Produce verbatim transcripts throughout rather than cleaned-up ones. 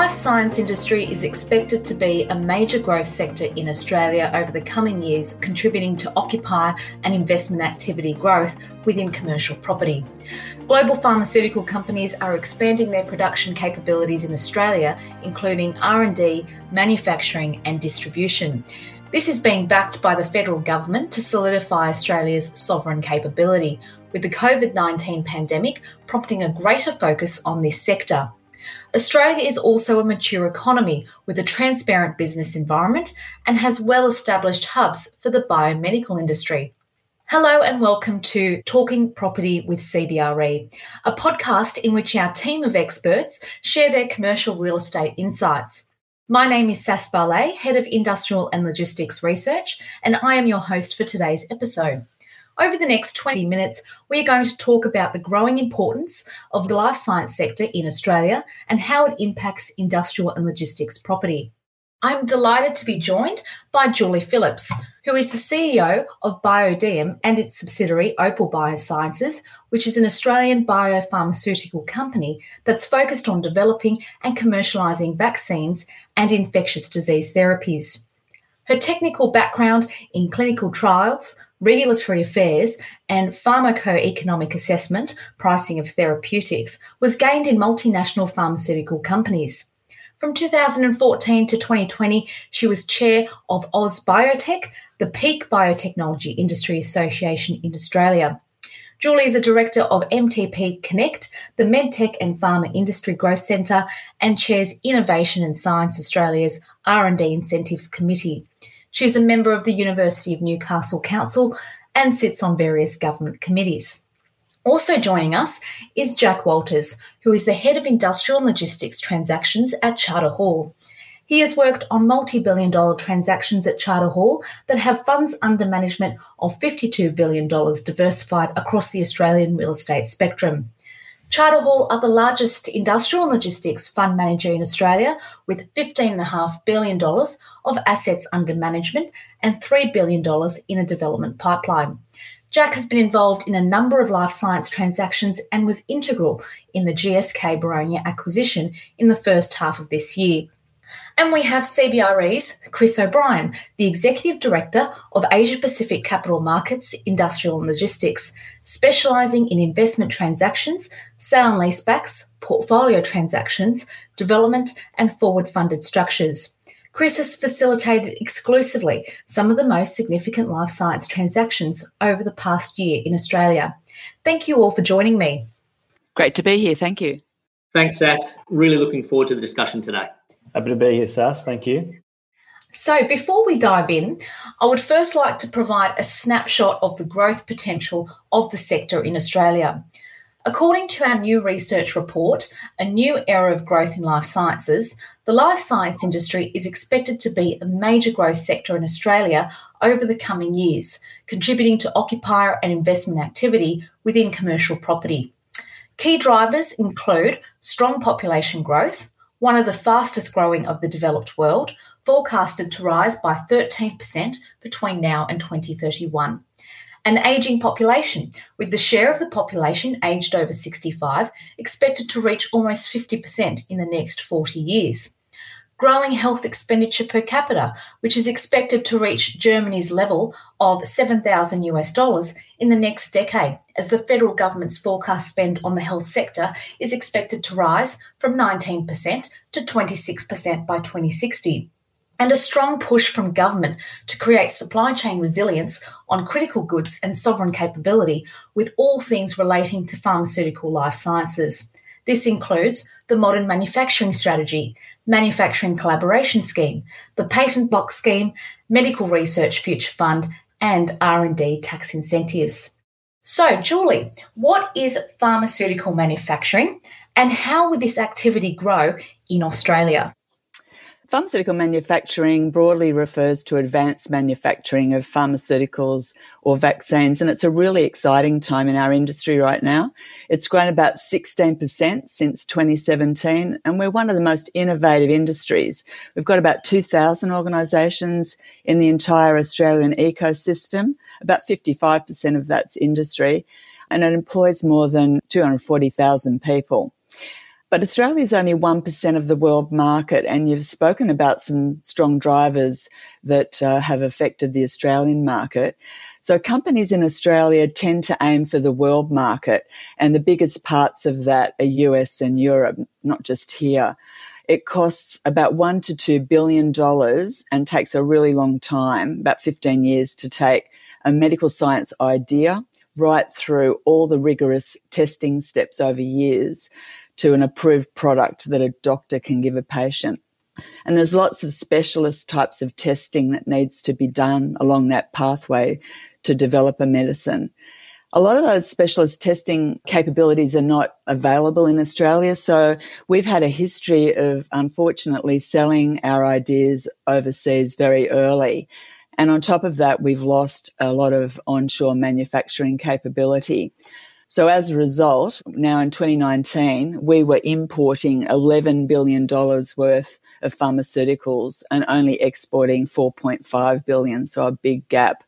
life science industry is expected to be a major growth sector in Australia over the coming years, contributing to occupier and investment activity growth within commercial property. Global pharmaceutical companies are expanding their production capabilities in Australia, including R and D, manufacturing and distribution. This is being backed by the federal government to solidify Australia's sovereign capability, with the COVID nineteen pandemic prompting a greater focus on this sector. Australia is also a mature economy with a transparent business environment and has well-established hubs for the biomedical industry. Hello and welcome to Talking Property with C B R E, a podcast in which our team of experts share their commercial real estate insights. My name is Sass Barlay, Head of Industrial and Logistics Research, and I am your host for today's episode. Over the next twenty minutes, we're going to talk about the growing importance of the life science sector in Australia and how it impacts industrial and logistics property. I'm delighted to be joined by Julie Phillips, who is the C E O of BioDM and its subsidiary Opal Biosciences, which is an Australian biopharmaceutical company that's focused on developing and commercialising vaccines and infectious disease therapies. Her technical background in clinical trials, regulatory affairs and pharmacoeconomic assessment, pricing of therapeutics, was gained in multinational pharmaceutical companies. From two thousand fourteen to twenty twenty, she was chair of AusBiotech, the peak biotechnology industry association in Australia. Julie is a director of M T P Connect, the MedTech and Pharma Industry Growth Centre, and chairs Innovation and Science Australia's R and D Incentives Committee. She is a member of the University of Newcastle Council and sits on various government committees. Also joining us is Jack Walters, who is the Head of Industrial and Logistics Transactions at Charter Hall. He has worked on multi-billion dollar transactions at Charter Hall that have funds under management of fifty-two billion dollars diversified across the Australian real estate spectrum. Charter Hall are the largest industrial and logistics fund manager in Australia, with fifteen point five billion dollars of assets under management and three billion dollars in a development pipeline. Jack has been involved in a number of life science transactions and was integral in the G S K Boronia acquisition in the first half of this year. And we have C B R E's Chris O'Brien, the Executive Director of Asia Pacific Capital Markets, Industrial and Logistics, specialising in investment transactions, sale and leasebacks, portfolio transactions, development and forward-funded structures. Chris has facilitated exclusively some of the most significant life science transactions over the past year in Australia. Thank you all for joining me. Great to be here. Thank you. Thanks, Sass. Really looking forward to the discussion today. Happy to be here, Sass. Thank you. So before we dive in, I would first like to provide a snapshot of the growth potential of the sector in Australia. According to our new research report, A New Era of Growth in Life Sciences, the life science industry is expected to be a major growth sector in Australia over the coming years, contributing to occupier and investment activity within commercial property. Key drivers include strong population growth, one of the fastest growing of the developed world, forecasted to rise by thirteen percent between now and twenty thirty-one. An ageing population, with the share of the population aged over sixty-five expected to reach almost fifty percent in the next forty years. Growing health expenditure per capita, which is expected to reach Germany's level of seven thousand US dollars in the next decade, as the federal government's forecast spend on the health sector is expected to rise from nineteen percent to twenty-six percent by twenty sixty. And a strong push from government to create supply chain resilience on critical goods and sovereign capability with all things relating to pharmaceutical life sciences. This includes the modern manufacturing strategy, manufacturing collaboration scheme, the patent box scheme, medical research future fund, and R and D tax incentives. So, Julie, what is pharmaceutical manufacturing and how would this activity grow in Australia? Pharmaceutical manufacturing broadly refers to advanced manufacturing of pharmaceuticals or vaccines, and it's a really exciting time in our industry right now. It's grown about sixteen percent since twenty seventeen, and we're one of the most innovative industries. We've got about two thousand organisations in the entire Australian ecosystem. About fifty-five percent of that's industry, and it employs more than two hundred forty thousand people. But Australia is only one percent of the world market, and you've spoken about some strong drivers that uh, have affected the Australian market. So companies in Australia tend to aim for the world market, and the biggest parts of that are U S and Europe, not just here. It costs about one to two billion dollars and takes a really long time, about fifteen years, to take a medical science idea right through all the rigorous testing steps over years to an approved product that a doctor can give a patient. And there's lots of specialist types of testing that needs to be done along that pathway to develop a medicine. A lot of those specialist testing capabilities are not available in Australia, so we've had a history of, unfortunately, selling our ideas overseas very early. And on top of that, we've lost a lot of onshore manufacturing capability. So as a result, now in twenty nineteen, we were importing eleven billion dollars worth of pharmaceuticals and only exporting four point five billion dollars, so a big gap.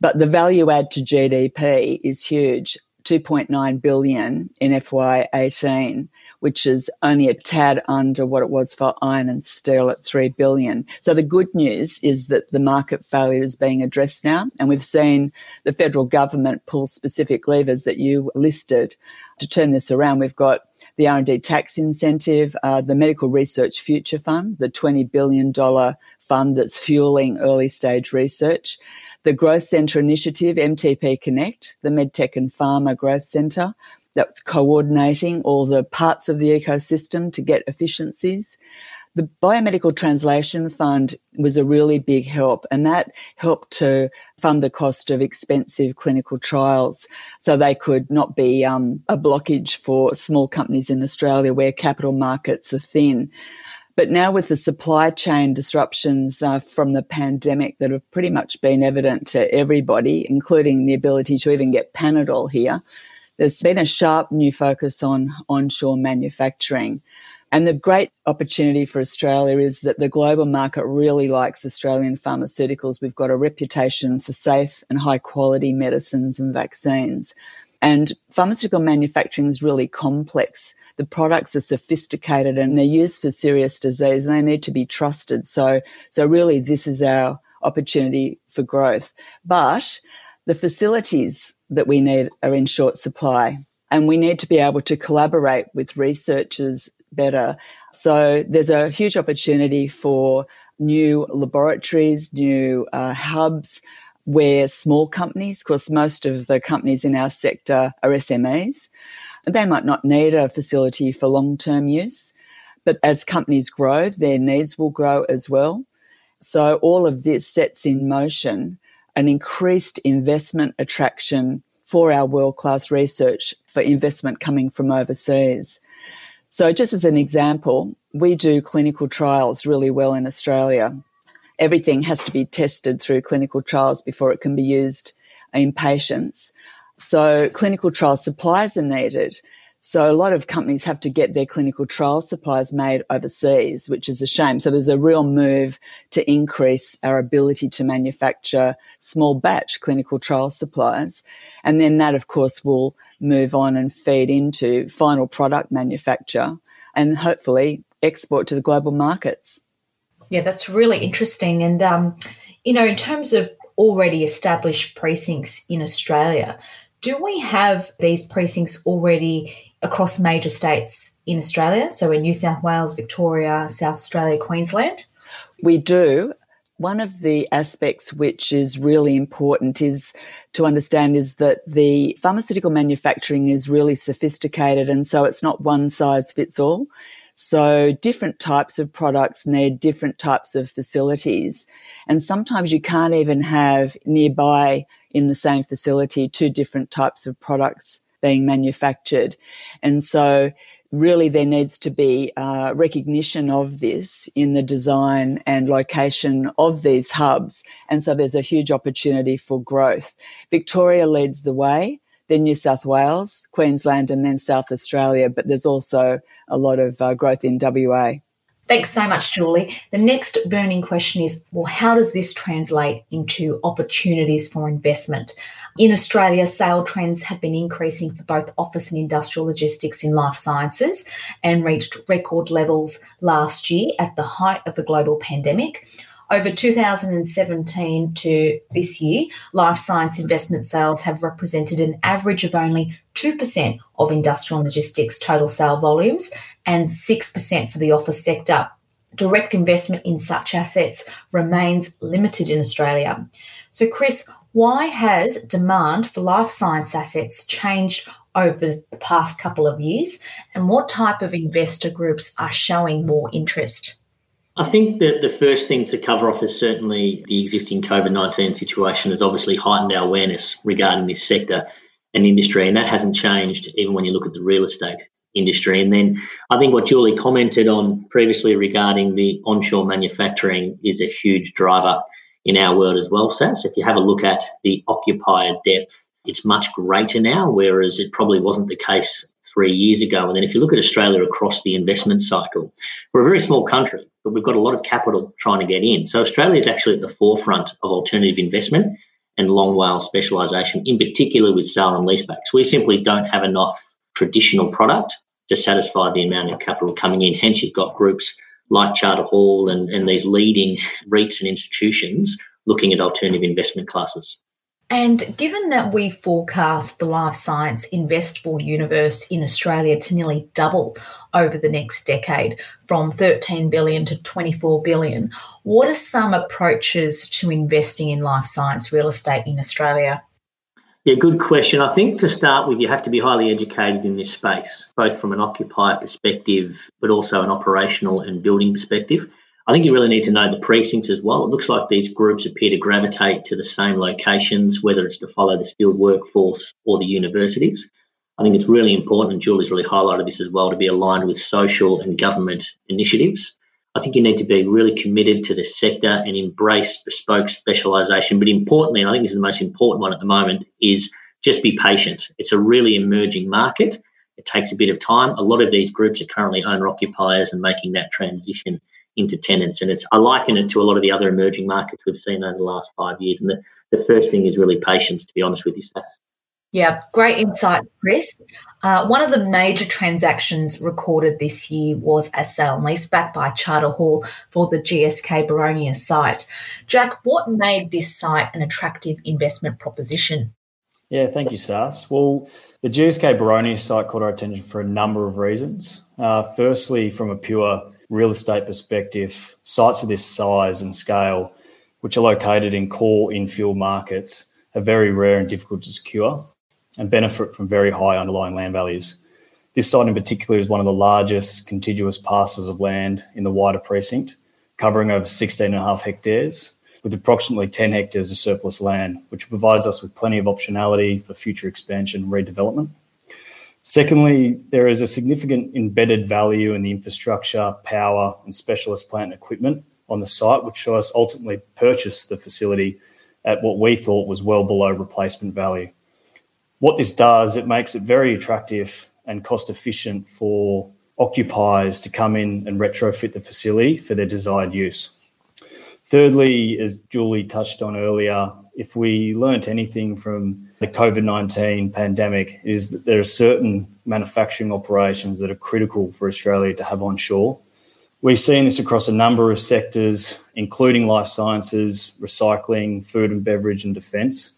But the value add to G D P is huge, two point nine billion dollars in F Y eighteen, which is only a tad under what it was for iron and steel at three billion dollars. So the good news is that the market failure is being addressed now, and we've seen the federal government pull specific levers that you listed to turn this around. We've got the R and D tax incentive, uh, the Medical Research Future Fund, the twenty billion dollars fund that's fueling early stage research, the Growth Centre Initiative, M T P Connect, the MedTech and Pharma Growth Centre, that's coordinating all the parts of the ecosystem to get efficiencies. The Biomedical Translation Fund was a really big help, and that helped to fund the cost of expensive clinical trials so they could not be um, a blockage for small companies in Australia where capital markets are thin. But now with the supply chain disruptions uh, from the pandemic that have pretty much been evident to everybody, including the ability to even get Panadol here, there's been a sharp new focus on onshore manufacturing. And the great opportunity for Australia is that the global market really likes Australian pharmaceuticals. We've got a reputation for safe and high quality medicines and vaccines. And pharmaceutical manufacturing is really complex. The products are sophisticated and they're used for serious disease and they need to be trusted. So, so really this is our opportunity for growth. But the facilities that we need are in short supply, and we need to be able to collaborate with researchers better. So there's a huge opportunity for new laboratories, new uh, hubs, where small companies, because most of the companies in our sector are S M Es, they might not need a facility for long-term use, but as companies grow, their needs will grow as well. So all of this sets in motion an increased investment attraction for our world-class research, for investment coming from overseas. So just as an example, we do clinical trials really well in Australia. Everything has to be tested through clinical trials before it can be used in patients. So clinical trial supplies are needed. So a lot of companies have to get their clinical trial supplies made overseas, which is a shame. So there's a real move to increase our ability to manufacture small batch clinical trial supplies. And then that, of course, will move on and feed into final product manufacture and hopefully export to the global markets. Yeah, that's really interesting. And, um, you know, in terms of already established precincts in Australia, do we have these precincts already across major states in Australia? So in New South Wales, Victoria, South Australia, Queensland? We do. One of the aspects which is really important is to understand is that the pharmaceutical manufacturing is really sophisticated, and so it's not one size fits all. So different types of products need different types of facilities. And sometimes you can't even have nearby in the same facility two different types of products being manufactured. And so really there needs to be uh, recognition of this in the design and location of these hubs. And so there's a huge opportunity for growth. Victoria leads the way, then New South Wales, Queensland, and then South Australia, but there's also a lot of uh, growth in W A. Thanks so much, Julie. The next burning question is, well, how does this translate into opportunities for investment? In Australia, sale trends have been increasing for both office and industrial logistics in life sciences and reached record levels last year at the height of the global pandemic. Over two thousand seventeen to this year, life science investment sales have represented an average of only two percent of industrial and logistics total sale volumes and six percent for the office sector. Direct investment in such assets remains limited in Australia. So, Chris, why has demand for life science assets changed over the past couple of years, and what type of investor groups are showing more interest? I think that the first thing to cover off is certainly the existing COVID nineteen situation has obviously heightened our awareness regarding this sector and industry, and that hasn't changed even when you look at the real estate industry. And then I think what Julie commented on previously regarding the onshore manufacturing is a huge driver in our world as well, Sass. If you have a look at the occupier depth, it's much greater now, whereas it probably wasn't the case three years ago. And then if you look at Australia across the investment cycle, we're a very small country, but we've got a lot of capital trying to get in. So Australia is actually at the forefront of alternative investment and long WALE specialisation, in particular with sale and leasebacks. We simply don't have enough traditional product to satisfy the amount of capital coming in. Hence, you've got groups like Charter Hall and, and these leading REITs and institutions looking at alternative investment classes. And given that we forecast the life science investable universe in Australia to nearly double over the next decade, from thirteen billion dollars to twenty-four billion dollars, what are some approaches to investing in life science real estate in Australia? Yeah, good question. I think to start with, you have to be highly educated in this space, both from an occupier perspective, but also an operational and building perspective. I think you really need to know the precincts as well. It looks like these groups appear to gravitate to the same locations, whether it's to follow the skilled workforce or the universities. I think it's really important, and Julie's really highlighted this as well, to be aligned with social and government initiatives. I think you need to be really committed to the sector and embrace bespoke specialisation. But importantly, and I think this is the most important one at the moment, is just be patient. It's a really emerging market. It takes a bit of time. A lot of these groups are currently owner-occupiers and making that transition into tenants, and it's I liken it to a lot of the other emerging markets we've seen over the last five years. And the, the first thing is really patience, to be honest with you, Sass. Yeah, great insight, Chris. Uh, one of the major transactions recorded this year was a sale and leaseback by Charter Hall for the G S K Boronia site. Jack, what made this site an attractive investment proposition? Yeah, thank you, Sass. Well, the G S K Boronia site caught our attention for a number of reasons. Uh, firstly, from a pure real estate perspective, sites of this size and scale, which are located in core infill markets, are very rare and difficult to secure and benefit from very high underlying land values. This site in particular is one of the largest contiguous parcels of land in the wider precinct, covering over sixteen and a half hectares, with approximately ten hectares of surplus land, which provides us with plenty of optionality for future expansion and redevelopment. Secondly, there is a significant embedded value in the infrastructure, power and specialist plant and equipment on the site, which saw us ultimately purchase the facility at what we thought was well below replacement value. What this does, it makes it very attractive and cost efficient for occupiers to come in and retrofit the facility for their desired use. Thirdly, as Julie touched on earlier, if we learnt anything from the COVID nineteen pandemic, is that there are certain manufacturing operations that are critical for Australia to have onshore. We've seen this across a number of sectors, including life sciences, recycling, food and beverage and defence.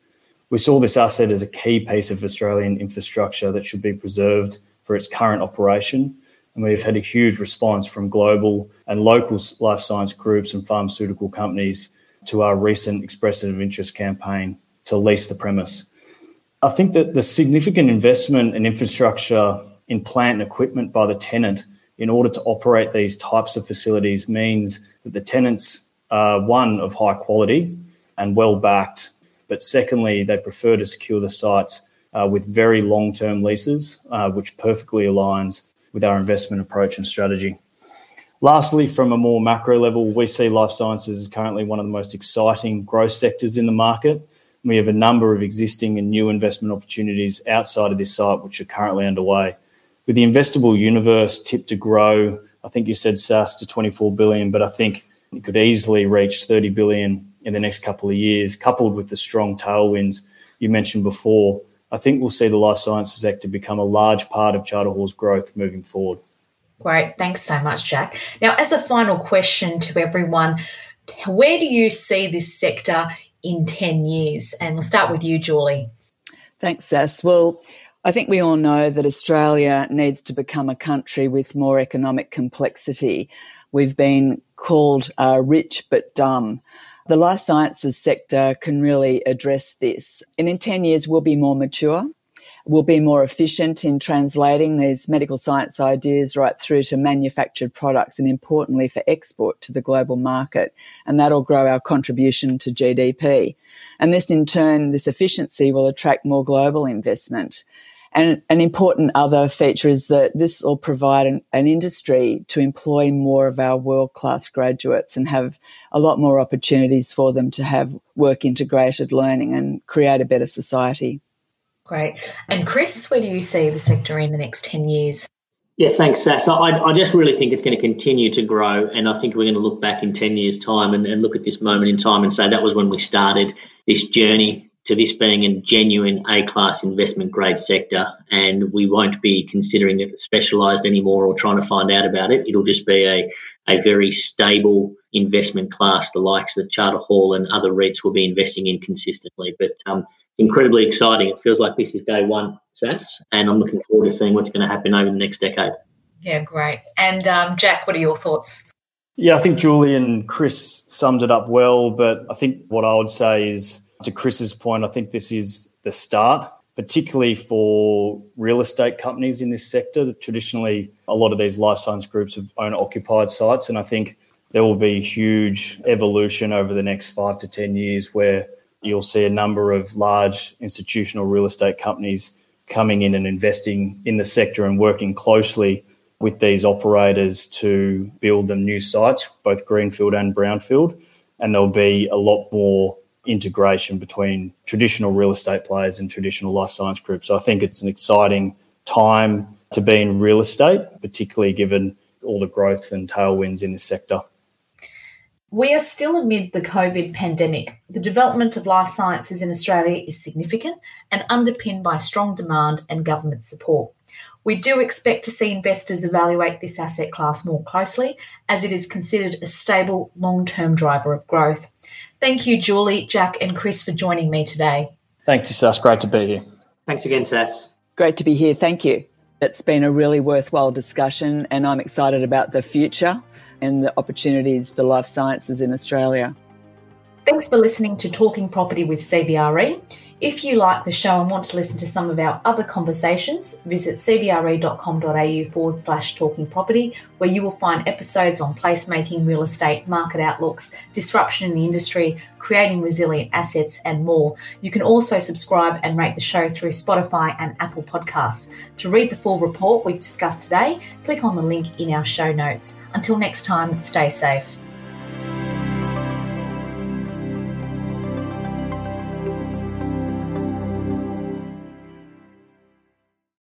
We saw this asset as a key piece of Australian infrastructure that should be preserved for its current operation. And we've had a huge response from global and local life science groups and pharmaceutical companies to our recent expression of interest campaign to lease the premise. I think that the significant investment in infrastructure, in plant and equipment by the tenant in order to operate these types of facilities means that the tenants are, one, of high quality and well-backed, but secondly, they prefer to secure the sites uh, with very long-term leases, uh, which perfectly aligns with our investment approach and strategy. Lastly, from a more macro level, we see life sciences is currently one of the most exciting growth sectors in the market. We have a number of existing and new investment opportunities outside of this site which are currently underway. With the investable universe tipped to grow I think you said Sass to twenty-four billion, but I think it could easily reach thirty billion in the next couple of years, coupled with the strong tailwinds you mentioned before. I think we'll see the life sciences sector become a large part of Charter Hall's growth moving forward. Great. Thanks so much, Jack. Now, as a final question to everyone, where do you see this sector in ten years? And we'll start with you, Julie. Thanks, Sass. Well, I think we all know that Australia needs to become a country with more economic complexity. We've been called uh, rich but dumb. The life sciences sector can really address this. And in ten years, we'll be more mature. We'll be more efficient in translating these medical science ideas right through to manufactured products and, importantly, for export to the global market. And that'll grow our contribution to G D P. And this, in turn, this efficiency will attract more global investment. And an important other feature is that this will provide an, an industry to employ more of our world-class graduates and have a lot more opportunities for them to have work-integrated learning and create a better society. Great. And Chris, where do you see the sector in the next ten years? Yeah, thanks, Sass. I, I just really think it's going to continue to grow, and I think we're going to look back in ten years' time and, and look at this moment in time and say that was when we started this journey to this being a genuine A-class investment grade sector, and we won't be considering it specialised anymore or trying to find out about it. It'll just be a, a very stable investment class, the likes of Charter Hall and other REITs will be investing in consistently. But um, incredibly exciting. It feels like this is day one, Sass, and I'm looking forward to seeing what's going to happen over the next decade. Yeah, great. And um, Jack, what are your thoughts? Yeah, I think Julie and Chris summed it up well, but I think what I would say is, to Chris's point, I think this is the start, particularly for real estate companies in this sector. Traditionally, a lot of these life science groups have owner-occupied sites, and I think there will be huge evolution over the next five to ten years where you'll see a number of large institutional real estate companies coming in and investing in the sector and working closely with these operators to build them new sites, both greenfield and brownfield, and there'll be a lot more integration between traditional real estate players and traditional life science groups. So I think it's an exciting time to be in real estate, particularly given all the growth and tailwinds in this sector. We are still amid the COVID pandemic. The development of life sciences in Australia is significant and underpinned by strong demand and government support. We do expect to see investors evaluate this asset class more closely as it is considered a stable long-term driver of growth. Thank you, Julie, Jack and Chris, for joining me today. Thank you, Sass. Great to be here. Thanks again, Sass. Great to be here. Thank you. It's been a really worthwhile discussion, and I'm excited about the future and the opportunities for life sciences in Australia. Thanks for listening to Talking Property with C B R E. If you like the show and want to listen to some of our other conversations, visit cbre.com.au forward slash talking property, where you will find episodes on placemaking, real estate, market outlooks, disruption in the industry, creating resilient assets and more. You can also subscribe and rate the show through Spotify and Apple Podcasts. To read the full report we've discussed today, click on the link in our show notes. Until next time, stay safe.